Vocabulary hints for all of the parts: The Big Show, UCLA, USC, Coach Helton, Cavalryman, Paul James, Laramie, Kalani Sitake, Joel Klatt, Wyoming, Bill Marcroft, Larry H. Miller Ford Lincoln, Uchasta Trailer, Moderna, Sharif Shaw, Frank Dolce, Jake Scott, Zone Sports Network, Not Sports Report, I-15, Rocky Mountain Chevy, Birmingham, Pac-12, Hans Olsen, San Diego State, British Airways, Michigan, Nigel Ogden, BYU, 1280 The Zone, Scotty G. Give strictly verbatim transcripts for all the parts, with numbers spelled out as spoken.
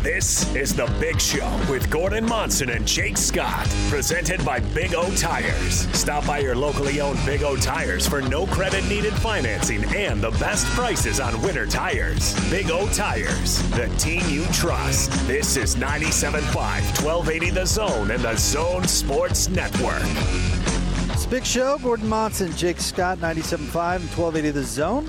This is The Big Show with Gordon Monson and Jake Scott, presented by Big O Tires. Stop by your locally owned Big O Tires for no credit needed financing and the best prices on winter tires. Big O Tires, the team you trust. This is ninety-seven point five, twelve eighty The Zone and the Zone Sports Network. It's Big Show, Gordon Monson, Jake Scott, ninety-seven point five and twelve eighty The Zone.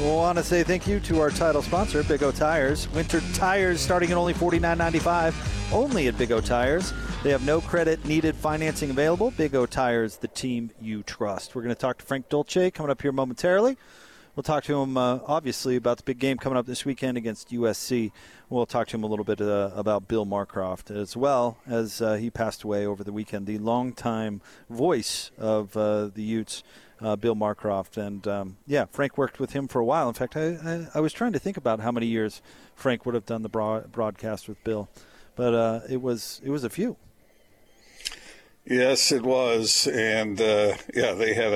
Want to say thank you to our title sponsor, Big O Tires. Winter tires starting at only forty-nine ninety-five, only at Big O Tires. They have no credit needed financing available. Big O Tires, the team you trust. We're going to talk to Frank Dolce coming up here momentarily. We'll talk to him, uh, obviously, about the big game coming up this weekend against U S C. We'll talk to him a little bit uh, about Bill Marcroft as well, as uh, he passed away over the weekend. The longtime voice of uh, the Utes. Uh, Bill Marcroft, and um, yeah, Frank worked with him for a while. In fact, I, I, I was trying to think about how many years Frank would have done the broad, broadcast with Bill, but uh, it was it was a few. Yes, it was, and uh, yeah, they had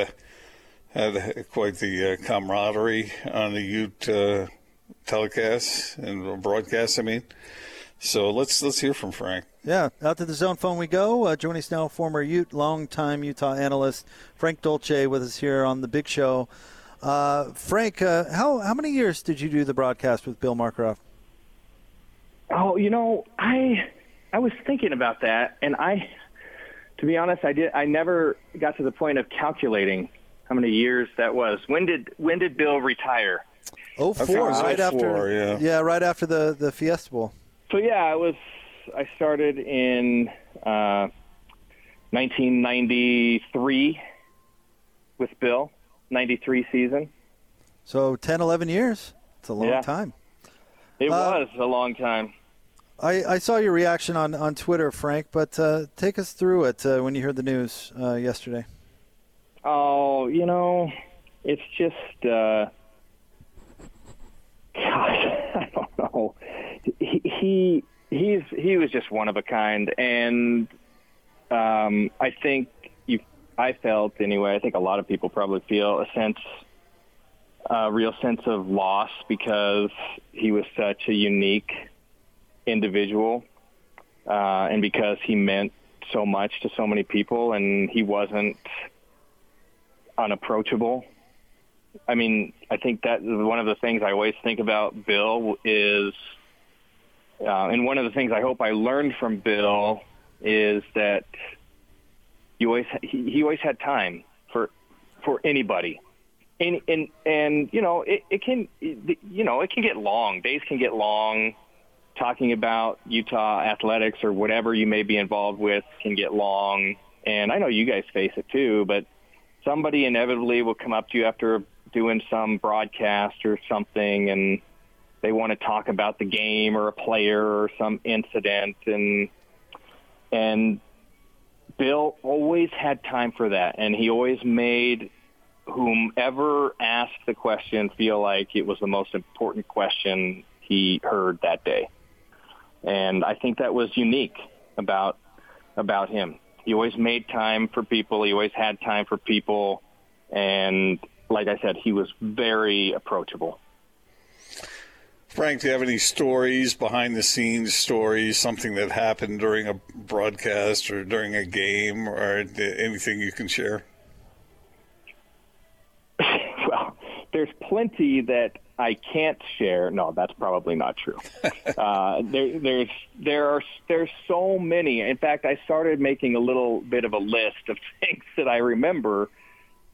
a had quite the uh, camaraderie on the Ute uh, telecasts and broadcasts. I mean, so let's let's hear from Frank. Yeah, out to the Zone phone we go. Uh, joining us now, former Ute, longtime Utah analyst, Frank Dolce with us here on The Big Show. Uh, Frank, uh, how how many years did you do the broadcast with Bill Marcroft? Oh, you know, I I was thinking about that, and I, to be honest, I did. I never got to the point of calculating how many years that was. When did when did Bill retire? Oh, four, right oh, after. Four, yeah. yeah, right after the the Fiesta Bowl. So yeah, I was. I started in uh, nineteen ninety-three with Bill, ninety-three season. So ten, eleven years. It's a long yeah. time. It uh, was a long time. I, I saw your reaction on, on Twitter, Frank, but uh, take us through it uh, when you heard the news uh, yesterday. Oh, you know, it's just, uh, gosh, I don't know. He... he He's he was just one of a kind, and um, I think you, I felt anyway. I think a lot of people probably feel a sense, a real sense of loss because he was such a unique individual, uh, and because he meant so much to so many people, and he wasn't unapproachable. I mean, I think that one of the things I always think about Bill is. Uh, and one of the things I hope I learned from Bill is that you always he, he always had time for for anybody, and and, and you know it, it can you know it can get long days can get long, talking about Utah athletics or whatever you may be involved with can get long, and I know you guys face it too. But somebody inevitably will come up to you after doing some broadcast or something and. They want to talk about the game or a player or some incident. And and Bill always had time for that. And he always made whomever asked the question feel like it was the most important question he heard that day. And I think that was unique about about him. He always made time for people. He always had time for people. And like I said, he was very approachable. Frank, do you have any stories, behind-the-scenes stories, something that happened during a broadcast or during a game or anything you can share? Well, there's plenty that I can't share. No, that's probably not true. uh, there, there's, there are, there's so many. In fact, I started making a little bit of a list of things that I remember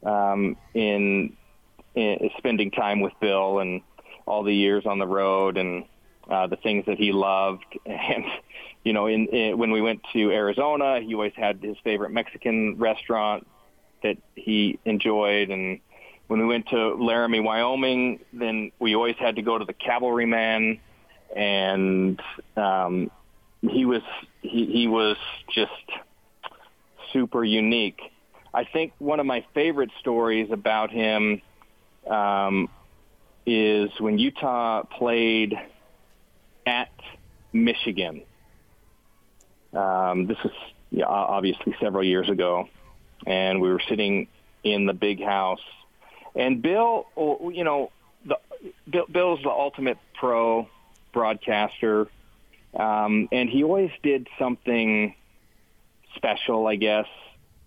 um, in, in spending time with Bill and all the years on the road and uh, the things that he loved. And, you know, in, in, when we went to Arizona, he always had his favorite Mexican restaurant that he enjoyed. And when we went to Laramie, Wyoming, then we always had to go to the Cavalryman. And um, he was he, he was just super unique. I think one of my favorite stories about him um is when Utah played at Michigan. Um, this is yeah, obviously several years ago. and we were sitting in the big house. And Bill, you know, the, Bill, Bill's the ultimate pro broadcaster, um, and he always did something special, I guess.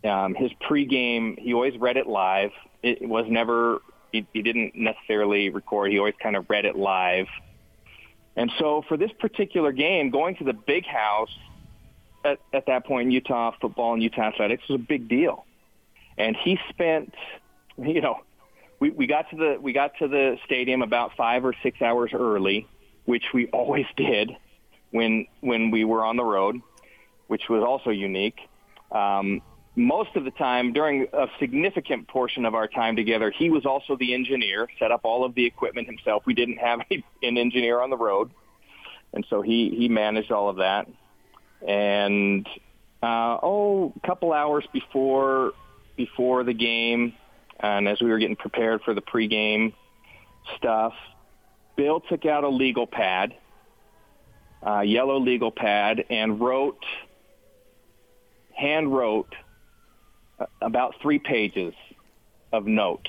Um, his pregame, he always read it live. It was never, he, he didn't necessarily record. He always kind of read it live. And so for this particular game, going to the big house at, at that point in Utah football and Utah athletics was a big deal. And he spent, you know, we, we got to the we got to the stadium about five or six hours early, which we always did when when we were on the road, which was also unique. Um, most of the time, during a significant portion of our time together, he was also the engineer, set up all of the equipment himself. We didn't have an engineer on the road, and so he, he managed all of that. And, uh, oh, a couple hours before before the game, and as we were getting prepared for the pregame stuff, Bill took out a legal pad, a yellow legal pad, and wrote, hand wrote, about three pages of notes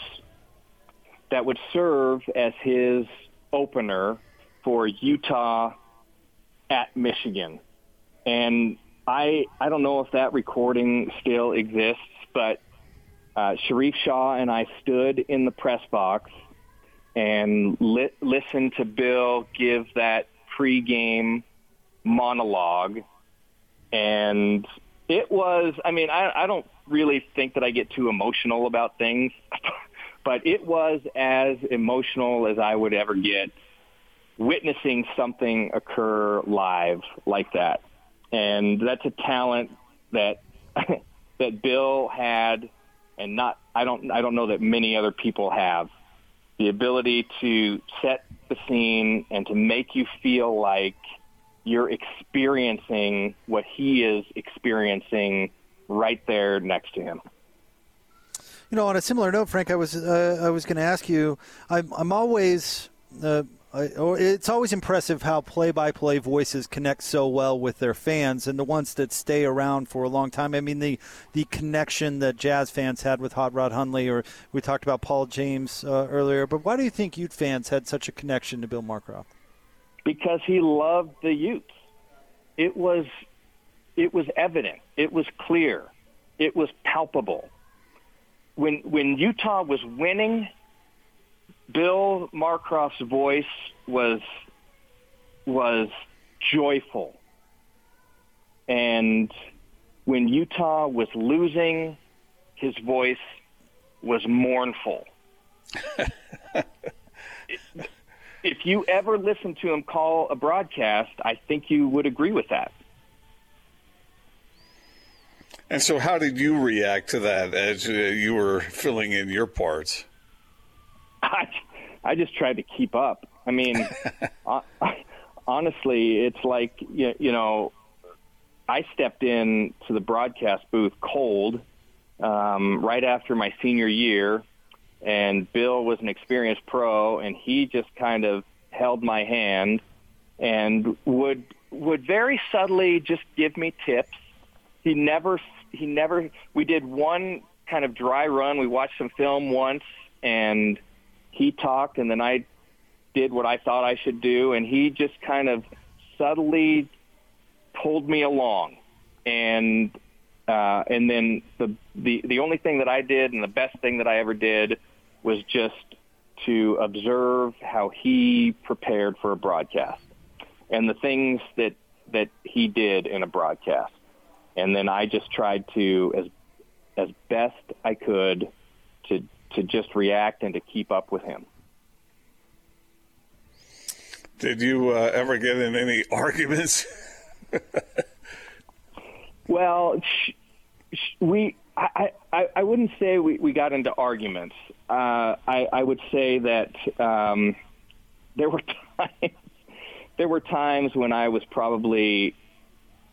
that would serve as his opener for Utah at Michigan. And I I don't know if that recording still exists, but uh, Sharif Shaw and I stood in the press box and lit, listened to Bill give that pregame monologue. And it was, I mean, I, I don't really think that I get too emotional about things, but it was as emotional as I would ever get witnessing something occur live like that. And that's a talent that that Bill had, and not I don't I don't know that many other people have, the ability to set the scene and to make you feel like you're experiencing what he is experiencing right there next to him. You know, on a similar note, Frank, I was uh, I was going to ask you. I'm I'm always. Uh, I, it's always impressive how play-by-play voices connect so well with their fans and the ones that stay around for a long time. I mean, the, the connection that Jazz fans had with Hot Rod Hunley, or we talked about Paul James uh, earlier, but why do you think Ute fans had such a connection to Bill Marcroft? Because he loved the Utes. It was, it was evident. It was clear. It was palpable. When when Utah was winning, Bill Marcroft's voice was was joyful. And when Utah was losing, his voice was mournful. If you ever listen to him call a broadcast, I think you would agree with that. And so how did you react to that as you were filling in your parts? I, I just tried to keep up. I mean, honestly, it's like, you know, I stepped in to the broadcast booth cold um, right after my senior year, and Bill was an experienced pro, and he just kind of held my hand and would would very subtly just give me tips. He never he never we did one kind of dry run. We watched some film once, and he talked, and then I did what I thought I should do, and he just kind of subtly pulled me along. And uh, and then the, the the only thing that I did, and the best thing that I ever did, was just to observe how he prepared for a broadcast and the things that, that he did in a broadcast. And then I just tried to, as as best I could, to to just react and to keep up with him. Did you uh, ever get in any arguments? Well, sh- sh- we, I, I, I wouldn't say we, we got into arguments. Uh, I, I would say that um, there were times, there were times when I was probably,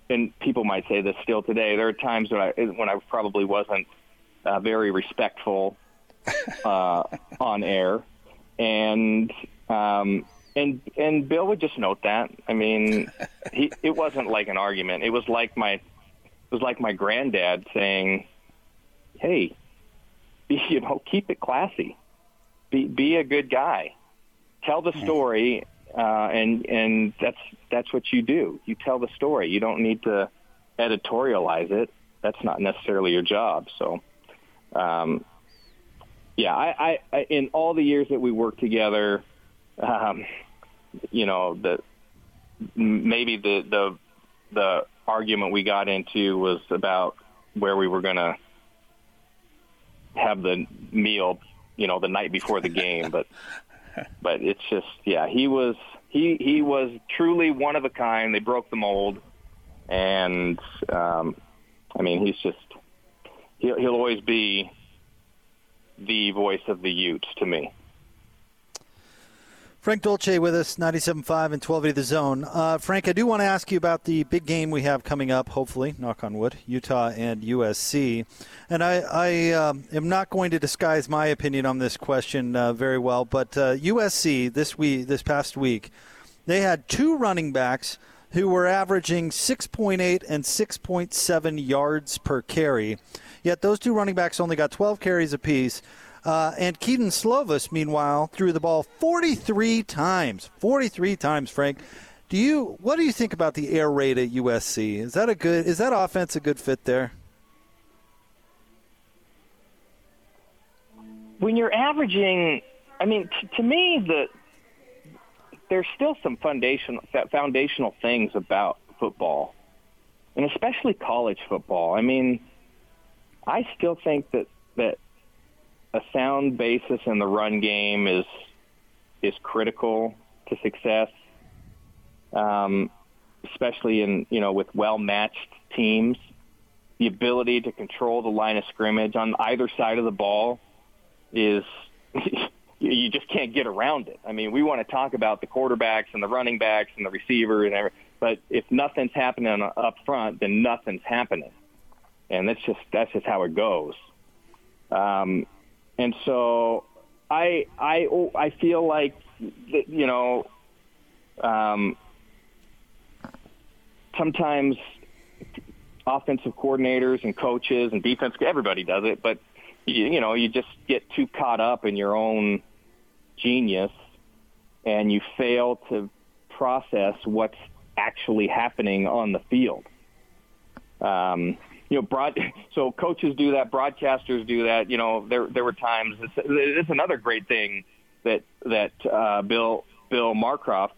and people might say this still today, there are times when I, when I probably wasn't uh, very respectful uh, on air, and um, and and Bill would just note that. I mean, he, it wasn't like an argument. It was like my it was like my granddad saying, "Hey, hey, be, you know, keep it classy. Be be a good guy. Tell the story, uh, and and that's that's what you do. You tell the story. You don't need to editorialize it. That's not necessarily your job. So, um, yeah, I, I, I in all the years that we worked together, um, you know, the maybe the the the argument we got into was about where we were going to have the meal, you know, the night before the game, but. But it's just, yeah, he was he he was truly one of a kind. They broke the mold, and um, I mean, he's just he'll he'll always be the voice of the Utes to me. Frank Dolce with us, ninety-seven point five and twelve eighty The Zone. Uh, Frank, I do want to ask you about the big game we have coming up, hopefully, knock on wood, Utah and U S C. And I, I um, am not going to disguise my opinion on this question uh, very well, but uh, U S C this week, this past week, they had two running backs who were averaging six point eight and six point seven yards per carry, yet those two running backs only got twelve carries apiece. Uh, and Keaton Slovis, meanwhile, threw the ball forty-three times. forty-three times, Frank. Do you? What do you think about the air raid at U S C? Is that a good? Is that offense a good fit there? When you're averaging, I mean, t- to me, the there's still some foundational foundational things about football, and especially college football. I mean, I still think that that. A sound basis in the run game is is critical to success, um, especially in you know with well-matched teams. The ability to control the line of scrimmage on either side of the ball is you just can't get around it. I mean, we want to talk about the quarterbacks and the running backs and the receiver and everything, but if nothing's happening up front, then nothing's happening, and that's just that's just how it goes. Um, And so I, I, I feel like, you know, um, sometimes offensive coordinators and coaches and defense, everybody does it, but, you, you know, you just get too caught up in your own genius and you fail to process what's actually happening on the field. Um You know, broad, so coaches do that, broadcasters do that. You know, there there were times. It's, it's another great thing that that uh, Bill Bill Marcroft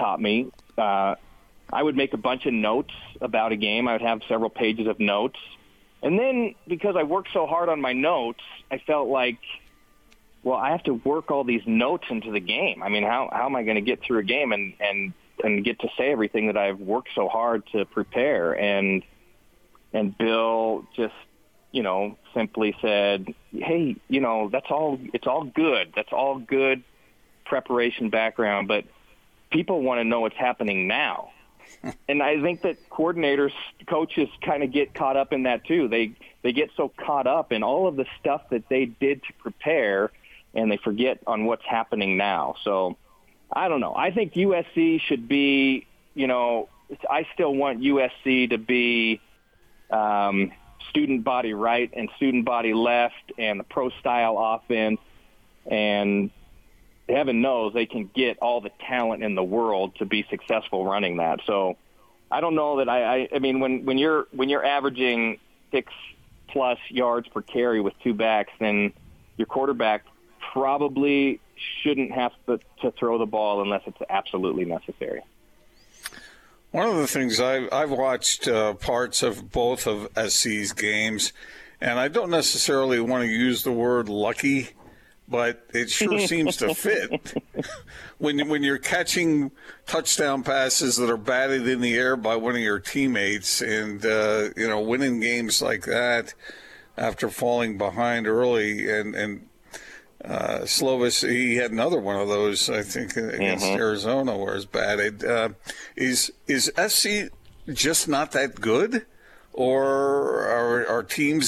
taught me. Uh, I would make a bunch of notes about a game. I would have several pages of notes, and then because I worked so hard on my notes, I felt like, well, I have to work all these notes into the game. I mean, how how am I going to get through a game and and and get to say everything that I've worked so hard to prepare? And And Bill just, you know, simply said, hey, you know, that's all, it's all good. That's all good preparation background, but people want to know what's happening now. And I think that coordinators, coaches kind of get caught up in that too. They, they get so caught up in all of the stuff that they did to prepare and they forget on what's happening now. So I don't know. I think U S C should be, you know, I still want U S C to be, Um, student body right and student body left and the pro-style offense, and heaven knows they can get all the talent in the world to be successful running that. So I don't know that I, I, I mean, when, when you're when you're averaging six-plus yards per carry with two backs, then your quarterback probably shouldn't have to, to throw the ball unless it's absolutely necessary. One of the things I've, I've watched uh, parts of both of S C's games, and I don't necessarily want to use the word lucky, but it sure seems to fit. When, when you're catching touchdown passes that are batted in the air by one of your teammates and, uh, you know, winning games like that after falling behind early and, and uh, Slovis, he had another one of those, I think, against mm-hmm. Arizona where it's batted. Uh, is is S C just not that good, or are, are teams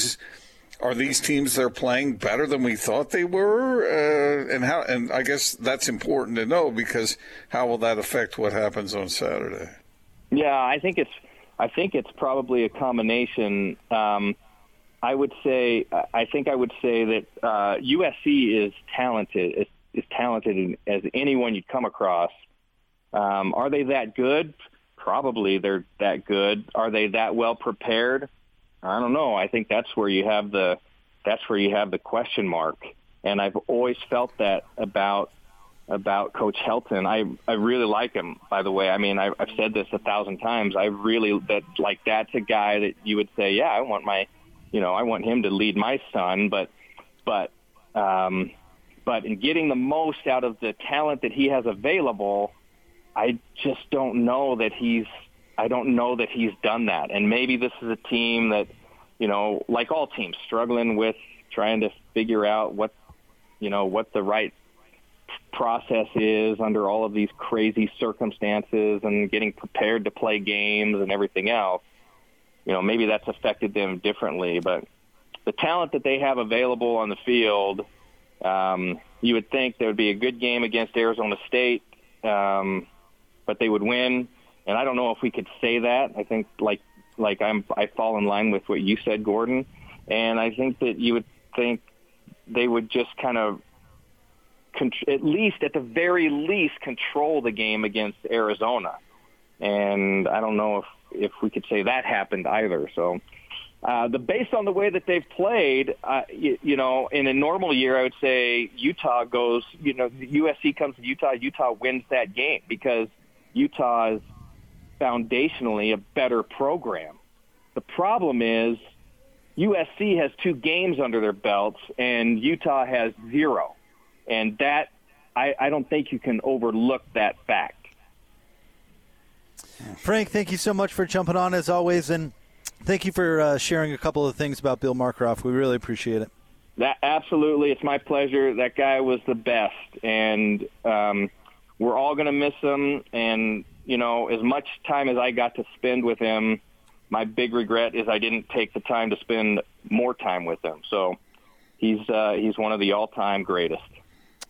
are these teams they're playing better than we thought they were? Uh, and how? And I guess that's important to know because how will that affect what happens on Saturday? Yeah, I think it's I think it's probably a combination. Um, I would say I think I would say that uh, U S C is talented, is, is talented as anyone you'd come across. Um, are they that good? Probably they're that good. Are they that well prepared? I don't know. I think that's where you have the that's where you have the question mark. And I've always felt that about about Coach Helton. I, I really like him, by the way. I mean, I, I've said this a thousand times. I really that like that's a guy that you would say, yeah, I want my, you know, I want him to lead my son. But but um, but in getting the most out of the talent that he has available, I just don't know that he's. I don't know that he's done that. And maybe this is a team that, you know, like all teams, struggling with trying to figure out what, you know, what the right process is under all of these crazy circumstances and getting prepared to play games and everything else. You know, maybe that's affected them differently. But the talent that they have available on the field, um, you would think there would be a good game against Arizona State, um, but they would win. And I don't know if we could say that. I think, like, like I'm, I fall in line with what you said, Gordon. And I think that you would think they would just kind of, con- at least, at the very least, control the game against Arizona. And I don't know if, if we could say that happened either. So, uh, the based on the way that they've played, uh, you, you know, in a normal year, I would say Utah goes, you know, U S C comes to Utah, Utah wins that game because Utah is foundationally a better program. The problem is U S C has two games under their belts and Utah has zero. And that, I, I don't think you can overlook that fact. Frank, thank you so much for jumping on as always. And thank you for uh, sharing a couple of things about Bill Marcroft. We really appreciate it. That absolutely. It's my pleasure. That guy was the best. And um, we're all going to miss him. And, you know, as much time as I got to spend with him, my big regret is I didn't take the time to spend more time with him. So he's uh, he's one of the all-time greatest.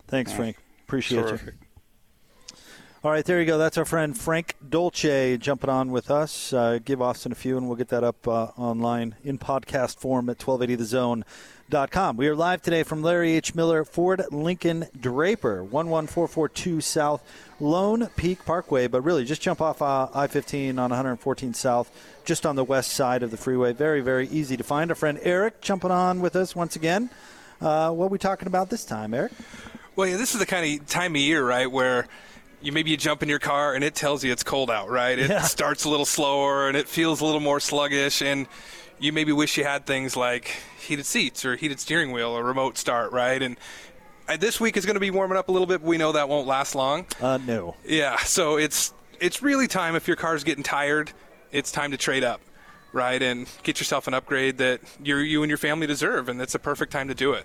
Thanks, Frank. Appreciate sure. you. All right, there you go. That's our friend Frank Dolce jumping on with us. Uh, give Austin a few, and we'll get that up uh, online in podcast form at twelve eighty the zone dot com. We are live today from Larry H. Miller Ford Lincoln Draper, one one four four two South Lone Peak Parkway, but really just jump off uh, I fifteen on one fourteen South, just on the west side of the freeway. Very, very easy to find. Our friend Eric jumping on with us once again. Uh, what are we talking about this time, Eric? Well, yeah, this is the kind of time of year, right, where you maybe you jump in your car and it tells you it's cold out, right? It yeah. starts a little slower and it feels a little more sluggish, and you maybe wish you had things like heated seats or heated steering wheel or remote start, right? And this week is going to be warming up a little bit, but we know that won't last long. Uh, no. Yeah, so it's it's really time, if your car's getting tired, it's time to trade up, right? And get yourself an upgrade that you you and your family deserve, and it's a perfect time to do it.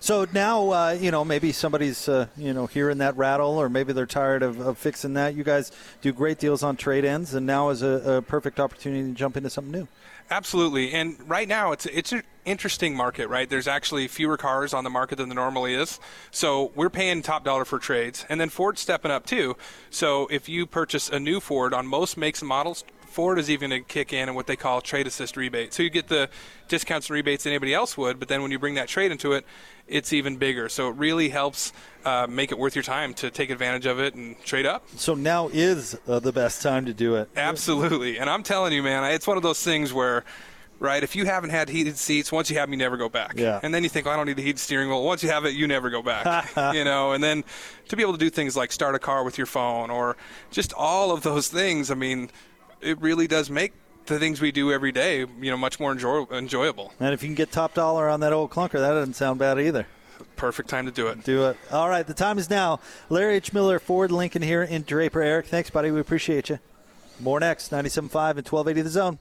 So now, uh, you know, maybe somebody's, uh, you know, hearing that rattle, or maybe they're tired of, of fixing that. You guys do great deals on trade-ins, and now is a, a perfect opportunity to jump into something new. Absolutely, and right now it's it's an interesting market, right? There's actually fewer cars on the market than there normally is, so we're paying top dollar for trades, and then Ford's stepping up too. So if you purchase a new Ford on most makes and models, Ford is even going to kick in what they call trade assist rebate. So you get the discounts and rebates that anybody else would, but then when you bring that trade into it, it's even bigger. So it really helps uh, make it worth your time to take advantage of it and trade up. So now is uh, the best time to do it. Absolutely. And I'm telling you, man, it's one of those things where, right, if you haven't had heated seats, once you have them, you never go back. Yeah. And then you think, well, I don't need a heated steering wheel. Once you have it, you never go back. You know, and then to be able to do things like start a car with your phone or just all of those things, I mean, it really does make the things we do every day, you know, much more enjoy- enjoyable. And if you can get top dollar on that old clunker, that doesn't sound bad either. Perfect time to do it. Do it. All right, the time is now. Larry H. Miller, Ford Lincoln here in Draper. Eric, thanks, buddy. We appreciate you. More next, ninety-seven point five and twelve eighty The Zone.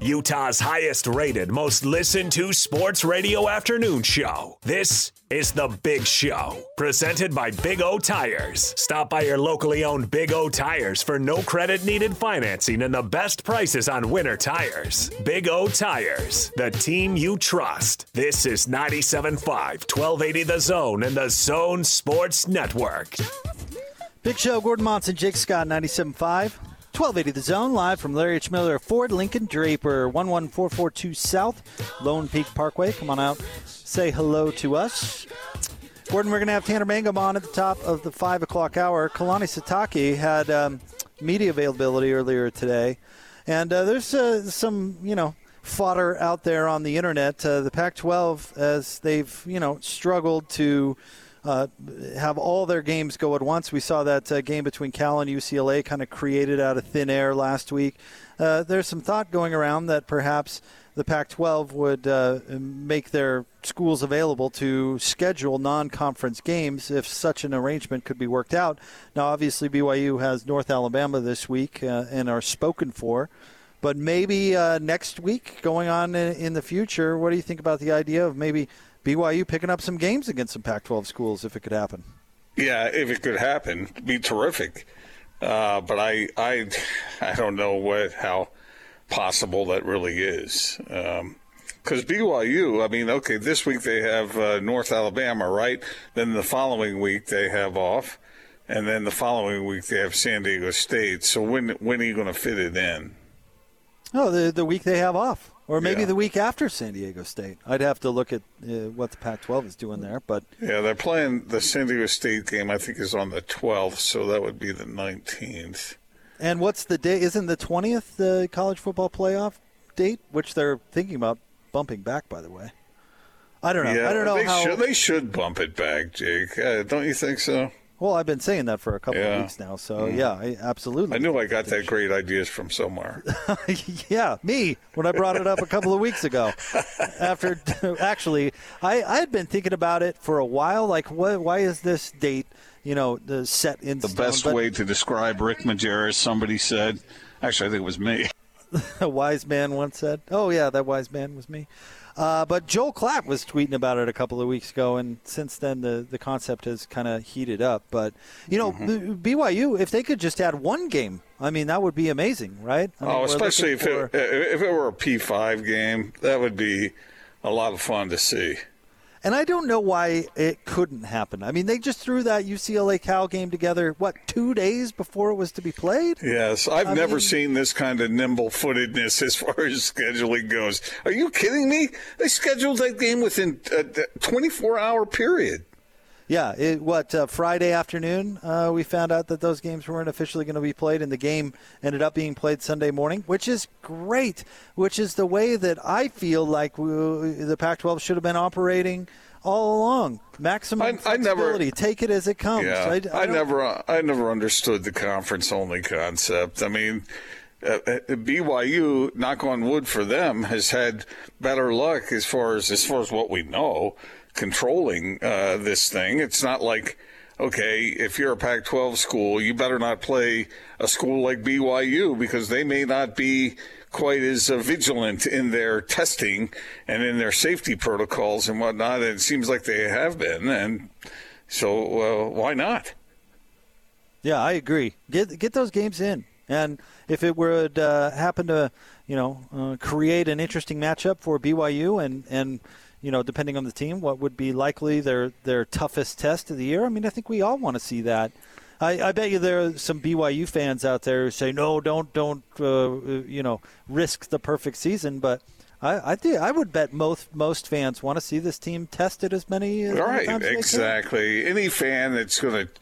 Utah's highest rated, most listened to sports radio afternoon show. This is The Big Show, presented by Big O Tires. Stop by your locally owned Big O Tires for no credit needed financing and the best prices on winter tires. Big O Tires, the team you trust. This is ninety-seven point five, twelve eighty The Zone and the Zone Sports Network. Big Show, Gordon Monson, Jake Scott, ninety-seven point five. twelve eighty The Zone, live from Larry H. Miller Ford Lincoln, Draper, one one four four two South, Lone Peak Parkway. Come on out, say hello to us. Gordon, we're going to have Tanner Mangum on at the top of the five o'clock hour. Kalani Sitake had um, media availability earlier today. And uh, there's uh, some, you know, fodder out there on the internet. Uh, the Pac twelve, as they've, you know, struggled to Uh, have all their games go at once. We saw that uh, game between Cal and U C L A kind of created out of thin air last week. Uh, there's some thought going around that perhaps the Pac twelve would uh, make their schools available to schedule non-conference games if such an arrangement could be worked out. Now, obviously, B Y U has North Alabama this week uh, and are spoken for. But maybe uh, next week, going on in, in the future, what do you think about the idea of maybe B Y U picking up some games against some Pac twelve schools if it could happen? Yeah, if it could happen, it'd be terrific. Uh, but I, I, I don't know what how possible that really is. Because um, B Y U, I mean, okay, this week they have uh, North Alabama, right? Then the following week they have off, and then the following week they have San Diego State. So when when are you going to fit it in? No, the the week they have off. Or maybe yeah. the week after San Diego State. I'd have to look at uh, what the Pac twelve is doing there. But yeah, they're playing the San Diego State game, I think, is on the twelfth, so that would be the nineteenth. And what's the day? Isn't the twentieth the college football playoff date, which they're thinking about bumping back, by the way? I don't know. Yeah, I don't know they how. Should, they should bump it back, Jake. Uh, don't you think so? Well, I've been saying that for a couple yeah. of weeks now, so mm. yeah, I, absolutely. I knew I got that great ideas from somewhere. yeah, me, when I brought it up a couple of weeks ago. After, actually, I, I had been thinking about it for a while, like, what, why is this date, you know, the set in the stone? The best but, way to describe Rick Majerus, somebody said. Actually, I think it was me. A wise man once said. Oh, yeah, that wise man was me. Uh, but Joel Klatt was tweeting about it a couple of weeks ago, and since then the, the concept has kind of heated up. But, you know, mm-hmm. B Y U, if they could just add one game, I mean, that would be amazing, right? I mean, oh, especially if, for... it, if it were a P five game, that would be a lot of fun to see. And I don't know why it couldn't happen. I mean, they just threw that U C L A-Cal game together, what, two days before it was to be played? Yes, I've I never mean, seen this kind of nimble-footedness as far as scheduling goes. Are you kidding me? They scheduled that game within a twenty-four hour period. Yeah, it, what, uh, Friday afternoon, uh, we found out that those games weren't officially going to be played, and the game ended up being played Sunday morning, which is great, which is the way that I feel like we, the Pac twelve should have been operating all along. Maximum I, I flexibility, never, take it as it comes. Yeah, I, I, I, never, I never understood the conference-only concept. I mean, uh, B Y U, knock on wood for them, has had better luck as far as, as, far as what we know. Controlling uh, this thing. It's not like, okay, if you're a Pac twelve school, you better not play a school like B Y U because they may not be quite as uh, vigilant in their testing and in their safety protocols and whatnot. And it seems like they have been, and so uh, why not? Yeah, I agree. Get get those games in, and if it would uh, happen to, you know, uh, create an interesting matchup for B Y U and and. You know, depending on the team, what would be likely their, their toughest test of the year? I mean, I think we all want to see that. I, I bet you there are some B Y U fans out there who say, no, don't, don't, uh, you know, risk the perfect season. But I, I do. I would bet most most fans want to see this team tested as many. All right, exactly. Any fan that's going to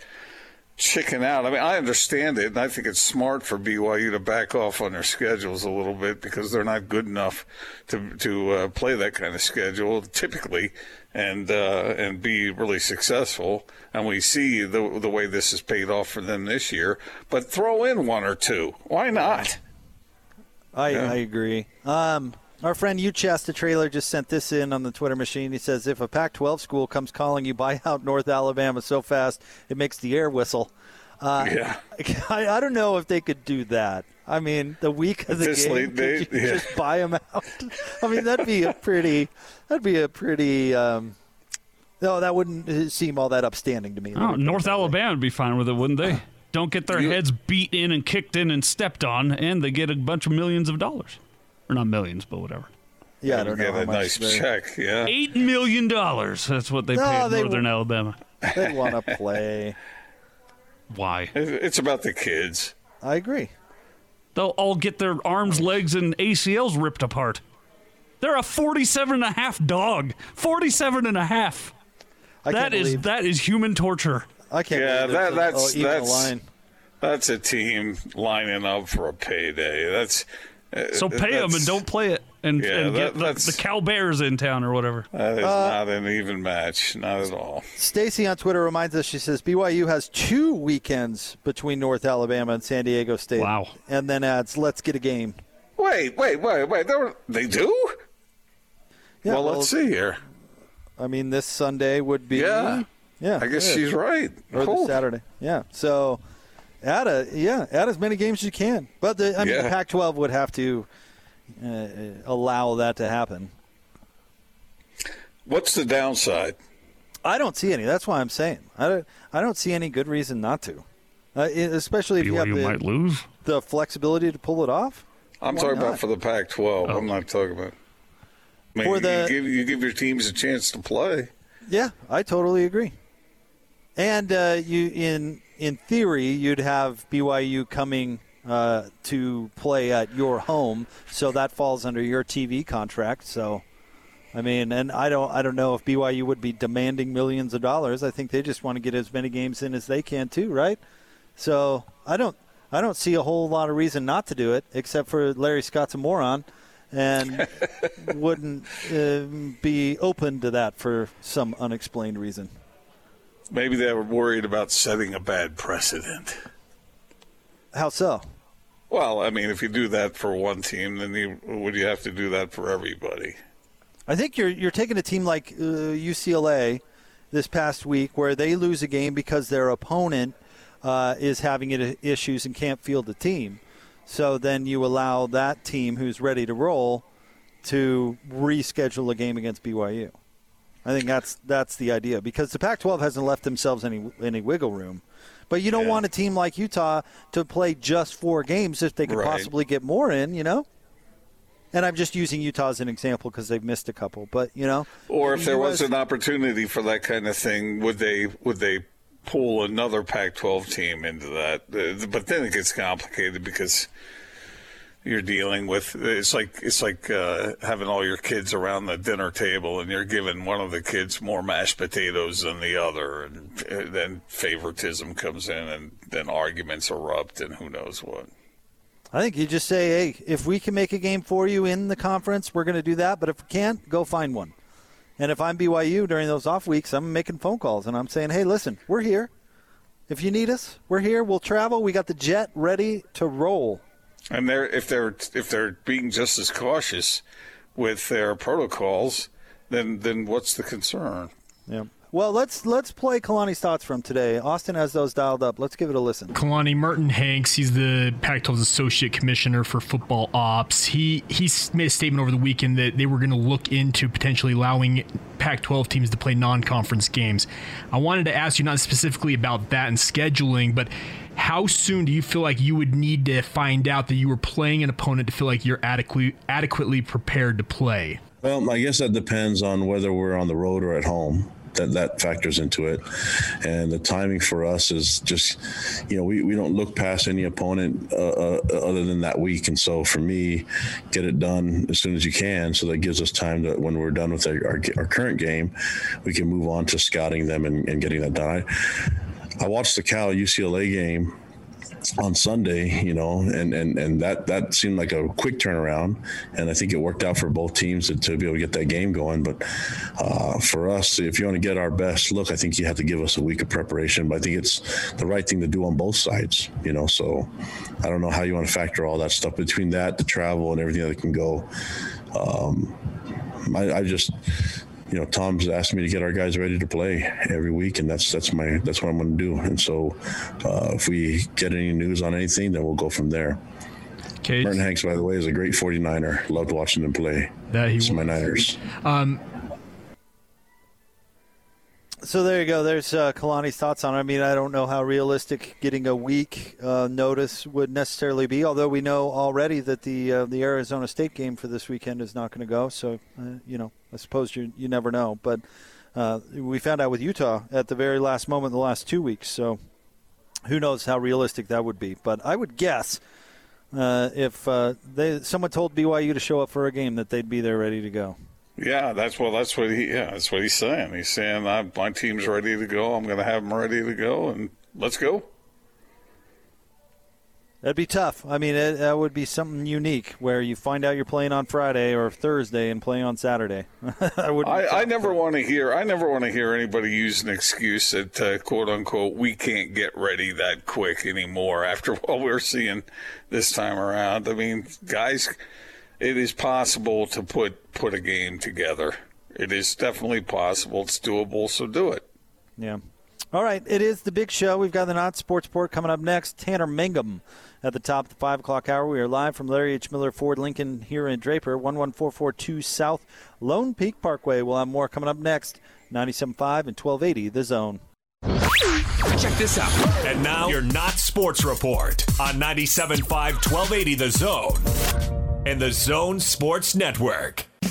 chicken out. I mean, I understand it, and I think it's smart for B Y U to back off on their schedules a little bit because they're not good enough to to uh, play that kind of schedule typically, and uh, and be really successful. And we see the the way this has paid off for them this year. But throw in one or two. Why not? I yeah. I agree. Um, our friend Uchasta Trailer just sent this in on the Twitter machine. He says, if a Pac twelve school comes calling you buy out North Alabama so fast it makes the air whistle. Uh, yeah. I, I don't know if they could do that. I mean, the week of the this game, late day, could you yeah. just buy them out? I mean, that'd be a pretty, that'd be a pretty um, No, that wouldn't seem all that upstanding to me. Oh, North Alabama would be fine with it, wouldn't they? Uh, Don't get their you, heads beat in and kicked in and stepped on, and they get a bunch of millions of dollars. Or not millions, but whatever. Yeah, I don't know. Give a nice check, yeah. Eight million dollars. That's what they no, paid they Northern w- Alabama. They want to play. Why? It's about the kids. I agree. They'll all get their arms, legs, and A C Ls ripped apart. They're a forty-seven and a half dog. forty-seven and a half. I that is believe. that is human torture. I can't. Yeah, that, that's a, that's line. that's a team lining up for a payday. That's uh, so pay that's, them and don't play it and, yeah, and that, get the, the Cal Bears in town or whatever. That is uh, not an even match, not at all. Stacy on Twitter reminds us. She says B Y U has two weekends between North Alabama and San Diego State. Wow. And then adds, "Let's get a game." Wait, wait, wait, wait. They're, they do? Yeah, well, well, let's see here. I mean, this Sunday would be. Yeah, yeah. I guess yeah. she's right. Or cool. This Saturday. Yeah. So, add a yeah, add as many games as you can. But the, I mean, yeah. the Pac twelve would have to uh, allow that to happen. What's the downside? I don't see any. That's why I'm saying I don't. I don't see any good reason not to, uh, especially if B Y U you have the, might lose. the flexibility to pull it off. I'm why talking not? about for the Pac twelve. Oh. I'm not talking about. I mean, for the, you, give, you give your teams a chance to play. Yeah, I totally agree. And uh, you, in in theory, you'd have B Y U coming uh, to play at your home, so that falls under your T V contract. So, I mean, and I don't, I don't know if B Y U would be demanding millions of dollars. I think they just want to get as many games in as they can too, right? So I don't, I don't see a whole lot of reason not to do it, except for Larry Scott's a moron. And wouldn't uh, be open to that for some unexplained reason. Maybe they were worried about setting a bad precedent. How so? Well, I mean, if you do that for one team, then you, would you have to do that for everybody? I think you're you're taking a team like uh, U C L A this past week where they lose a game because their opponent uh, is having issues and can't field the team. So then you allow that team who's ready to roll to reschedule a game against B Y U. I think that's that's the idea because the Pac twelve hasn't left themselves any any wiggle room. But you don't yeah. want a team like Utah to play just four games if they could right. possibly get more in, you know? And I'm just using Utah as an example because they've missed a couple, but you know. Or if there was an opportunity for that kind of thing, would they would they pull another Pac twelve team into that, but then it gets complicated because you're dealing with it's like it's like uh, having all your kids around the dinner table and you're giving one of the kids more mashed potatoes than the other, and then favoritism comes in, and then arguments erupt, and who knows what. I think you just say, hey, if we can make a game for you in the conference, we're going to do that, but if we can't, go find one. And if I'm B Y U during those off weeks, I'm making phone calls and I'm saying, hey, listen, we're here. If you need us, we're here. We'll travel. We got the jet ready to roll. And they're if they're if they're being just as cautious with their protocols, then then what's the concern? Yeah. Well, let's let's play Kalani's thoughts from today. Austin has those dialed up. Let's give it a listen. Kalani, Merton Hanks, he's the Pac twelve's Associate Commissioner for Football Ops. He, he made a statement over the weekend that they were going to look into potentially allowing Pac twelve teams to play non-conference games. I wanted to ask you not specifically about that and scheduling, but how soon do you feel like you would need to find out that you were playing an opponent to feel like you're adequately adequately prepared to play? Well, I guess that depends on whether we're on the road or at home. That, that factors into it. And the timing for us is just, you know, we, we don't look past any opponent uh, uh, other than that week. And so for me, get it done as soon as you can. So that gives us time that when we're done with our, our, our current game, we can move on to scouting them and, and getting that done. I, I watched the Cal U C L A game on Sunday, you know, and, and, and that, that seemed like a quick turnaround. And I think it worked out for both teams to, to be able to get that game going. But uh, for us, if you want to get our best look, I think you have to give us a week of preparation. But I think it's the right thing to do on both sides, you know. So I don't know how you want to factor all that stuff between that, the travel and everything that can go. Um, I, I just... You know, Tom's asked me to get our guys ready to play every week, and that's that's my that's what I'm going to do. And so, uh, if we get any news on anything, then we'll go from there. Okay. Merton Hanks, by the way, is a great forty-niner. Loved watching him play. That he was my Niners. Um, So there you go. There's uh, Kalani's thoughts on it. I mean, I don't know how realistic getting a week uh, notice would necessarily be, although we know already that the uh, the Arizona State game for this weekend is not going to go. So, uh, you know, I suppose you you never know. But uh, we found out with Utah at the very last moment in the last two weeks. So who knows how realistic that would be. But I would guess uh, if uh, they someone told B Y U to show up for a game that they'd be there ready to go. Yeah, that's what that's what he yeah that's what he's saying. He's saying I, my team's ready to go. I'm going to have them ready to go, and let's go. That'd be tough. I mean, it, that would be something unique where you find out you're playing on Friday or Thursday and play on Saturday. I would. I, I never want to hear. I never want to hear anybody use an excuse that uh, quote unquote we can't get ready that quick anymore. After what we're seeing this time around, I mean, guys. It is possible to put, put a game together. It is definitely possible. It's doable, so do it. Yeah. All right, it is The Big Show. We've got the Not Sports Report coming up next. Tanner Mangum at the top of the five o'clock hour. We are live from Larry H. Miller Ford Lincoln here in Draper, one one four four two South Lone Peak Parkway. We'll have more coming up next, ninety-seven point five and twelve eighty The Zone. Check this out. And now your Not Sports Report on ninety-seven point five, twelve eighty The Zone. And the Zone Sports Network. Big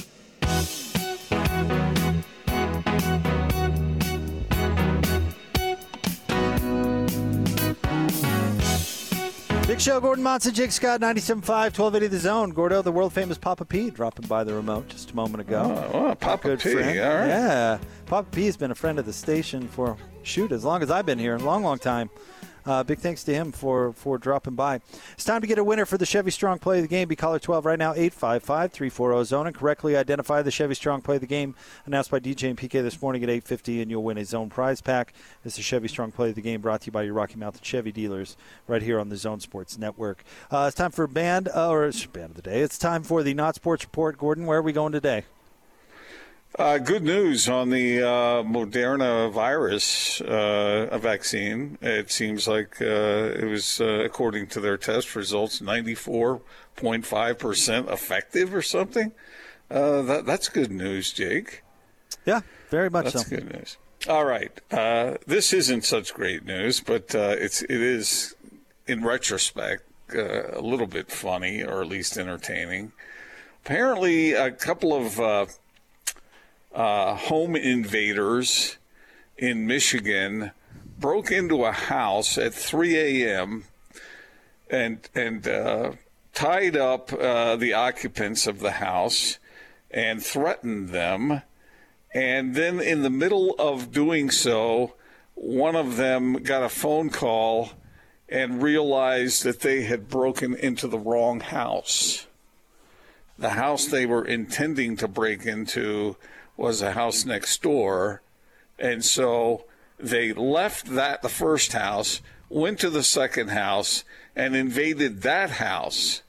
Show, Gordon Monson, Jake Scott, ninety-seven point five, twelve eighty The Zone. Gordo, the world-famous Papa P, dropping by the remote just a moment ago. Oh, oh Papa Good P, friend. All right. Yeah, Papa P has been a friend of the station for, shoot, as long as I've been here, a long, long time. Uh, big thanks to him for, for dropping by. It's time to get a winner for the Chevy Strong Play of the Game. Be caller twelve right now, eight five five, three four zero, zone, and correctly identify the Chevy Strong Play of the Game announced by D J and P K this morning at eight fifty, and you'll win a Zone prize pack. This is Chevy Strong Play of the Game brought to you by your Rocky Mountain Chevy dealers right here on the Zone Sports Network. Uh, it's time for Band, uh, or it's Band of the Day. It's time for the Not Sports Report. Gordon, where are we going today? Uh, good news on the uh, Moderna virus uh, vaccine. It seems like uh, it was, uh, according to their test results, ninety-four point five percent effective or something. Uh, that, that's good news, Jake. Yeah, very much so. That's good news. All right. Uh, this isn't such great news, but uh, it's, it is, in retrospect, uh, a little bit funny or at least entertaining. Apparently, a couple of... Uh, Uh, home invaders in Michigan broke into a house at three a.m. and and uh, tied up uh, the occupants of the house and threatened them. And then in the middle of doing so, one of them got a phone call and realized that they had broken into the wrong house. The house they were intending to break into was a house next door, and so they left that the first house, went to the second house, and invaded that house.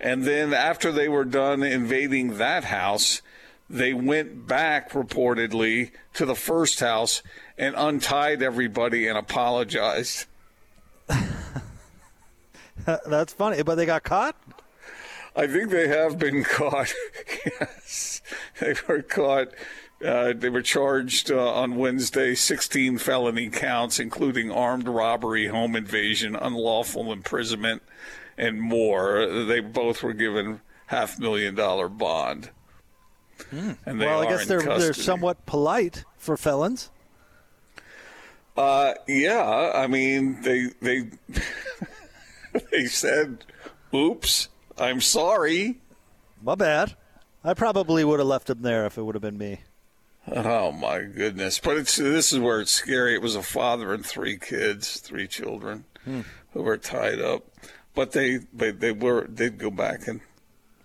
And then after they were done invading that house, they went back reportedly to the first house and untied everybody and apologized. That's funny, but they got caught? I think they have been caught. Yes, they were caught. Uh, they were charged uh, on Wednesday, sixteen felony counts, including armed robbery, home invasion, unlawful imprisonment, and more. They both were given half million dollar bond. Hmm. And they well, I guess they're custody. They're somewhat polite for felons. Uh, yeah, I mean they they they said, "Oops. I'm sorry. My bad. I probably would have left him there if it would have been me." Oh, my goodness. But it's, this is where it's scary. It was a father and three kids, three children hmm. who were tied up. But they they, they were did go back and...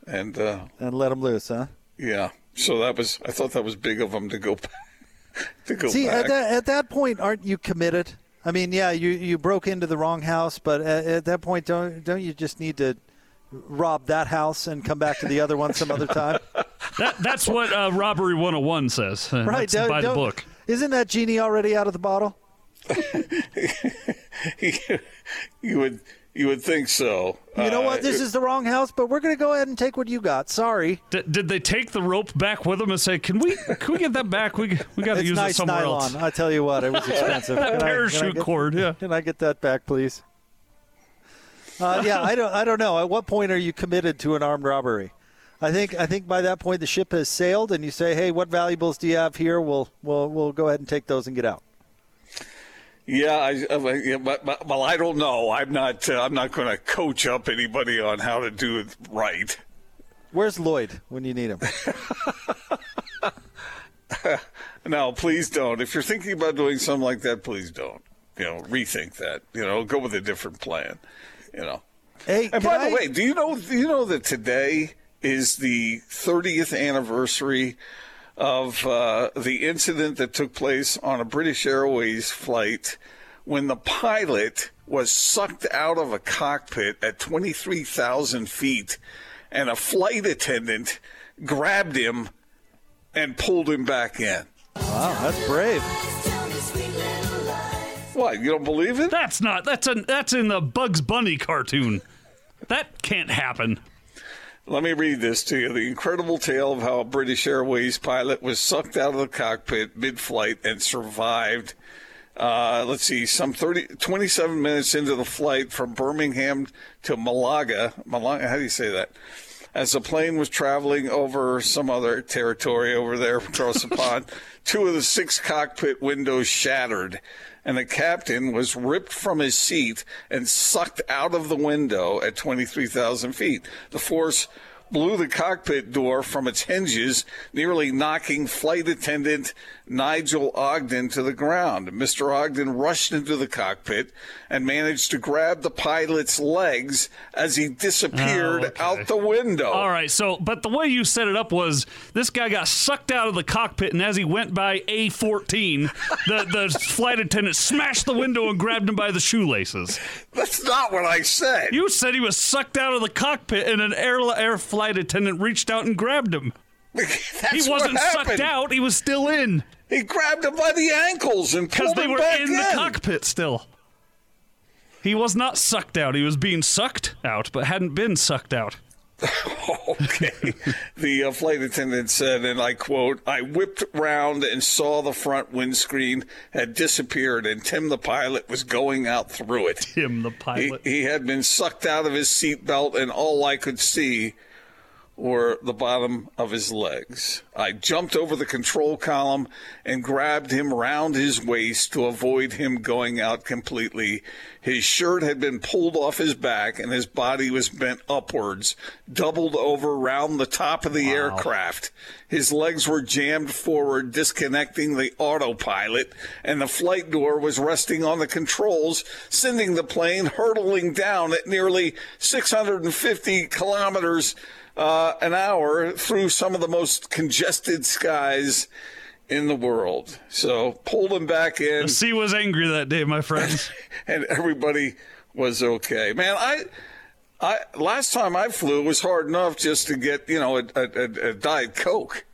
And, uh, and let them loose, huh? Yeah. So that was... I thought that was big of them to go back. to go See, back. At, that, at that point, aren't you committed? I mean, yeah, you, you broke into the wrong house, but at, at that point, don't don't you just need to... rob that house and come back to the other one some other time? that That's what uh, Robbery one oh one says. Uh, right. That's by the book. Isn't that genie already out of the bottle? you, you would You would think so. You know what? Uh, this is the wrong house, but we're going to go ahead and take what you got. Sorry. Did, did they take the rope back with them and say, can we can we get that back? We we got to use nice it somewhere nylon. Else. I tell you what, it was expensive. That parachute I, get, cord, yeah. Can I get that back, please? Uh, yeah, I don't I don't know. At what point are you committed to an armed robbery? I think I think by that point the ship has sailed, and you say, hey, what valuables do you have here? We'll, we'll, we'll go ahead and take those and get out. Yeah, I, I, yeah but, but, well, I don't know. I'm not. Uh, I'm not going to coach up anybody on how to do it right. Where's Lloyd when you need him? No, please don't. If you're thinking about doing something like that, please don't. You know, rethink that. You know, go with a different plan. You know. Hey, and by I... the way, do you know? Do you know that today is the thirtieth anniversary of uh, the incident that took place on a British Airways flight when the pilot was sucked out of a cockpit at twenty-three thousand feet and a flight attendant grabbed him and pulled him back in. Wow, that's brave. What, you don't believe it? That's not, that's, an, that's in the Bugs Bunny cartoon. That can't happen. Let me read this to you. The incredible tale of how a British Airways pilot was sucked out of the cockpit mid-flight and survived, uh, let's see, some thirty, twenty-seven minutes into the flight from Birmingham to Malaga. Malaga, how do you say that? As the plane was traveling over some other territory over there across the pond, two of the six cockpit windows shattered, and the captain was ripped from his seat and sucked out of the window at twenty-three thousand feet. The force blew the cockpit door from its hinges, nearly knocking flight attendant Nigel Ogden to the ground. Mister Ogden rushed into the cockpit and managed to grab the pilot's legs as he disappeared oh, okay. out the window. All right, so, but the way you set it up was this guy got sucked out of the cockpit, and as he went by A fourteen, the, the flight attendant smashed the window and grabbed him by the shoelaces. That's not what I said. You said he was sucked out of the cockpit and an air, air flight attendant reached out and grabbed him. He wasn't sucked out. He was still in. He grabbed him by the ankles and pulled him back in. Because they were in the cockpit still. He was not sucked out. He was being sucked out, but hadn't been sucked out. Okay. The uh, flight attendant said, and I quote, I whipped round and saw the front windscreen had disappeared and Tim the pilot was going out through it. Tim the pilot. He, he had been sucked out of his seatbelt and all I could see were the bottom of his legs. I jumped over the control column and grabbed him round his waist to avoid him going out completely. His shirt had been pulled off his back, and his body was bent upwards, doubled over round the top of the wow. aircraft. His legs were jammed forward, disconnecting the autopilot, and the flight door was resting on the controls, sending the plane hurtling down at nearly six hundred fifty kilometers Uh, an hour through some of the most congested skies in the world. So pulled him back in. The sea was angry that day, my friends. And everybody was okay. Man, I, I last time I flew, it was hard enough just to get, you know, a, a, a Diet Coke.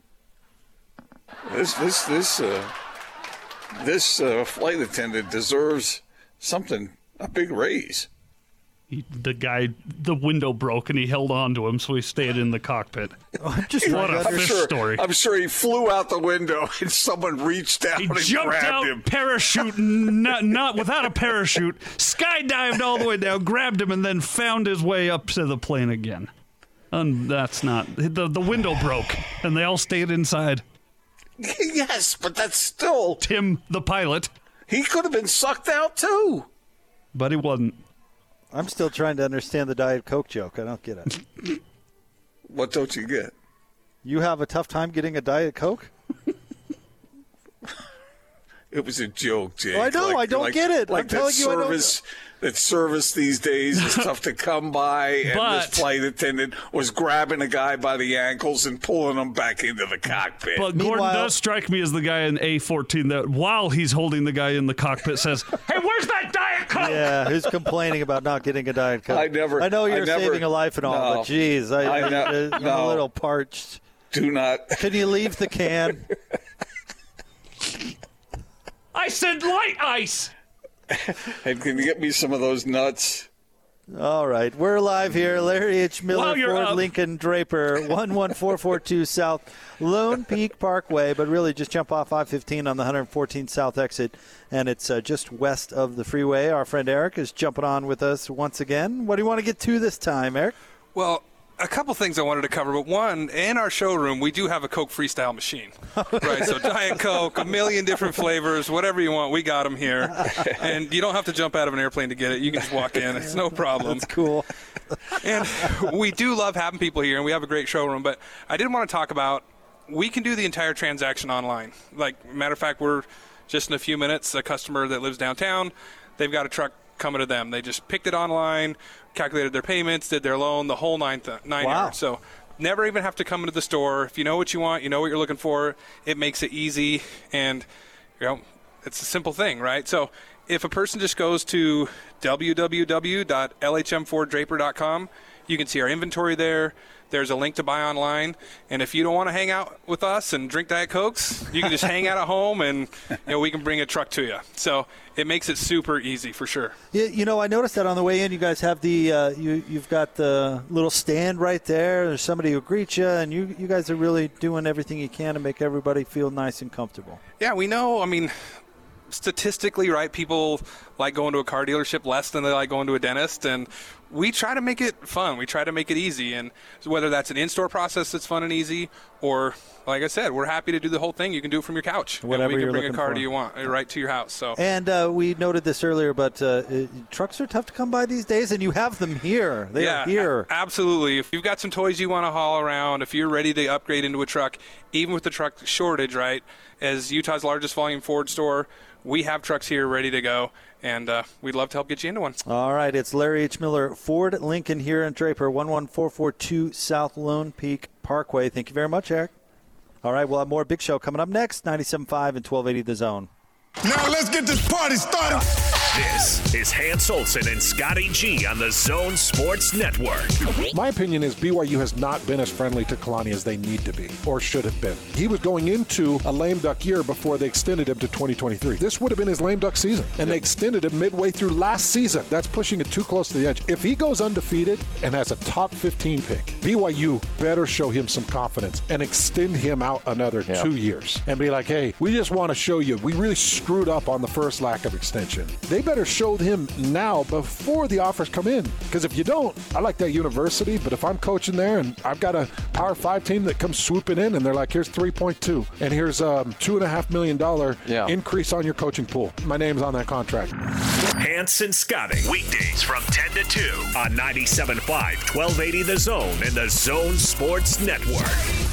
This, this, this, uh, this uh, flight attendant deserves something, a big raise. He, the guy, the window broke, and he held on to him, so he stayed in the cockpit. Oh, just what a fish sure, story. I'm sure he flew out the window, and someone reached out he and jumped grabbed out, him. Parachute, not, not without a parachute, skydived all the way down, grabbed him, and then found his way up to the plane again. And that's not the the window broke, and they all stayed inside. Yes, but that's still Tim, the pilot. He could have been sucked out too, but he wasn't. I'm still trying to understand the Diet Coke joke. I don't get it. What don't you get? You have a tough time getting a Diet Coke? It was a joke, Jake. Oh, I know. Like, I don't like, get it. Like I'm telling you, service, I don't. That service these days is tough to come by, but, and this flight attendant was grabbing a guy by the ankles and pulling him back into the cockpit. But Gordon Meanwhile, does strike me as the guy in A fourteen that, while he's holding the guy in the cockpit, says, "Hey, where's that Diet?" Coke. Yeah, who's complaining about not getting a Diet Coke? I never. I know you're I never, saving a life and all, no, but geez, I, I ne- I'm no, a little parched. Do not. Can you leave the can? I said light ice. And can you get me some of those nuts? All right, we're live here. Larry H. Miller Ford Lincoln Draper, one one four four two South Lone Peak Parkway, but really just jump off I fifteen on the one fourteen South exit, and it's uh, just west of the freeway. Our friend Eric is jumping on with us once again. What do you want to get to this time, Eric? Well, a couple things I wanted to cover, but one, in our showroom, we do have a Coke Freestyle machine, right? So Diet Coke, a million different flavors, whatever you want, we got them here. And you don't have to jump out of an airplane to get it. You can just walk in. It's no problem. That's cool. And we do love having people here, and we have a great showroom. But I did want to talk about, we can do the entire transaction online. Like, matter of fact, we're just in a few minutes, a customer that lives downtown, they've got a truck coming to them. They just picked it online, calculated their payments, did their loan, the whole nine th- nine wow. years. So never even have to come into the store. If you know what you want, you know what you're looking for, it makes it easy, and you know it's a simple thing, right? So if a person just goes to w w w dot l h m ford draper dot com, you can see our inventory there. There's a link to buy online, and if you don't want to hang out with us and drink Diet Cokes, you can just hang out at home, and you know, we can bring a truck to you. So it makes it super easy for sure. Yeah, you know, I noticed that on the way in, you guys have the uh, you you've got the little stand right there. There's somebody who greets you, and you you guys are really doing everything you can to make everybody feel nice and comfortable. Yeah, we know. I mean, statistically, right, people like going to a car dealership less than they like going to a dentist, and we try to make it fun. We try to make it easy, and whether that's an in-store process that's fun and easy, or like I said, we're happy to do the whole thing. You can do it from your couch. Whatever you're looking for. We can bring a car to you want right to your house. So. And uh, we noted this earlier, but uh, trucks are tough to come by these days, and you have them here. They yeah, are here. A- absolutely. If you've got some toys you want to haul around, if you're ready to upgrade into a truck, even with the truck shortage, right, as Utah's largest volume Ford store, we have trucks here ready to go, and uh, we'd love to help get you into one. All right, it's Larry H. Miller Ford Lincoln here in Draper, one one four four two South Lone Peak Parkway. Thank you very much, Eric. All right, we'll have more Big Show coming up next, ninety-seven point five and twelve eighty The Zone. Now let's get this party started. This is Hans Olsen and Scotty G on the Zone Sports Network. My opinion is B Y U has not been as friendly to Kalani as they need to be, or should have been. He was going into a lame duck year before they extended him to twenty twenty-three. This would have been his lame duck season, and they extended him midway through last season. That's pushing it too close to the edge. If he goes undefeated and has a top fifteen pick, B Y U better show him some confidence and extend him out another yeah. two years and be like, hey, we just want to show you we really screwed up on the first lack of extension. They better show him now before the offers come in, because if you don't, I like that university, but if I'm coaching there and I've got a Power Five team that comes swooping in and they're like, here's three point two and here's a um, two and a half million dollar yeah. increase on your coaching pool, my name's on that contract. Hanson Scotting weekdays from ten to two on ninety-seven point five, twelve eighty The Zone and the Zone Sports Network.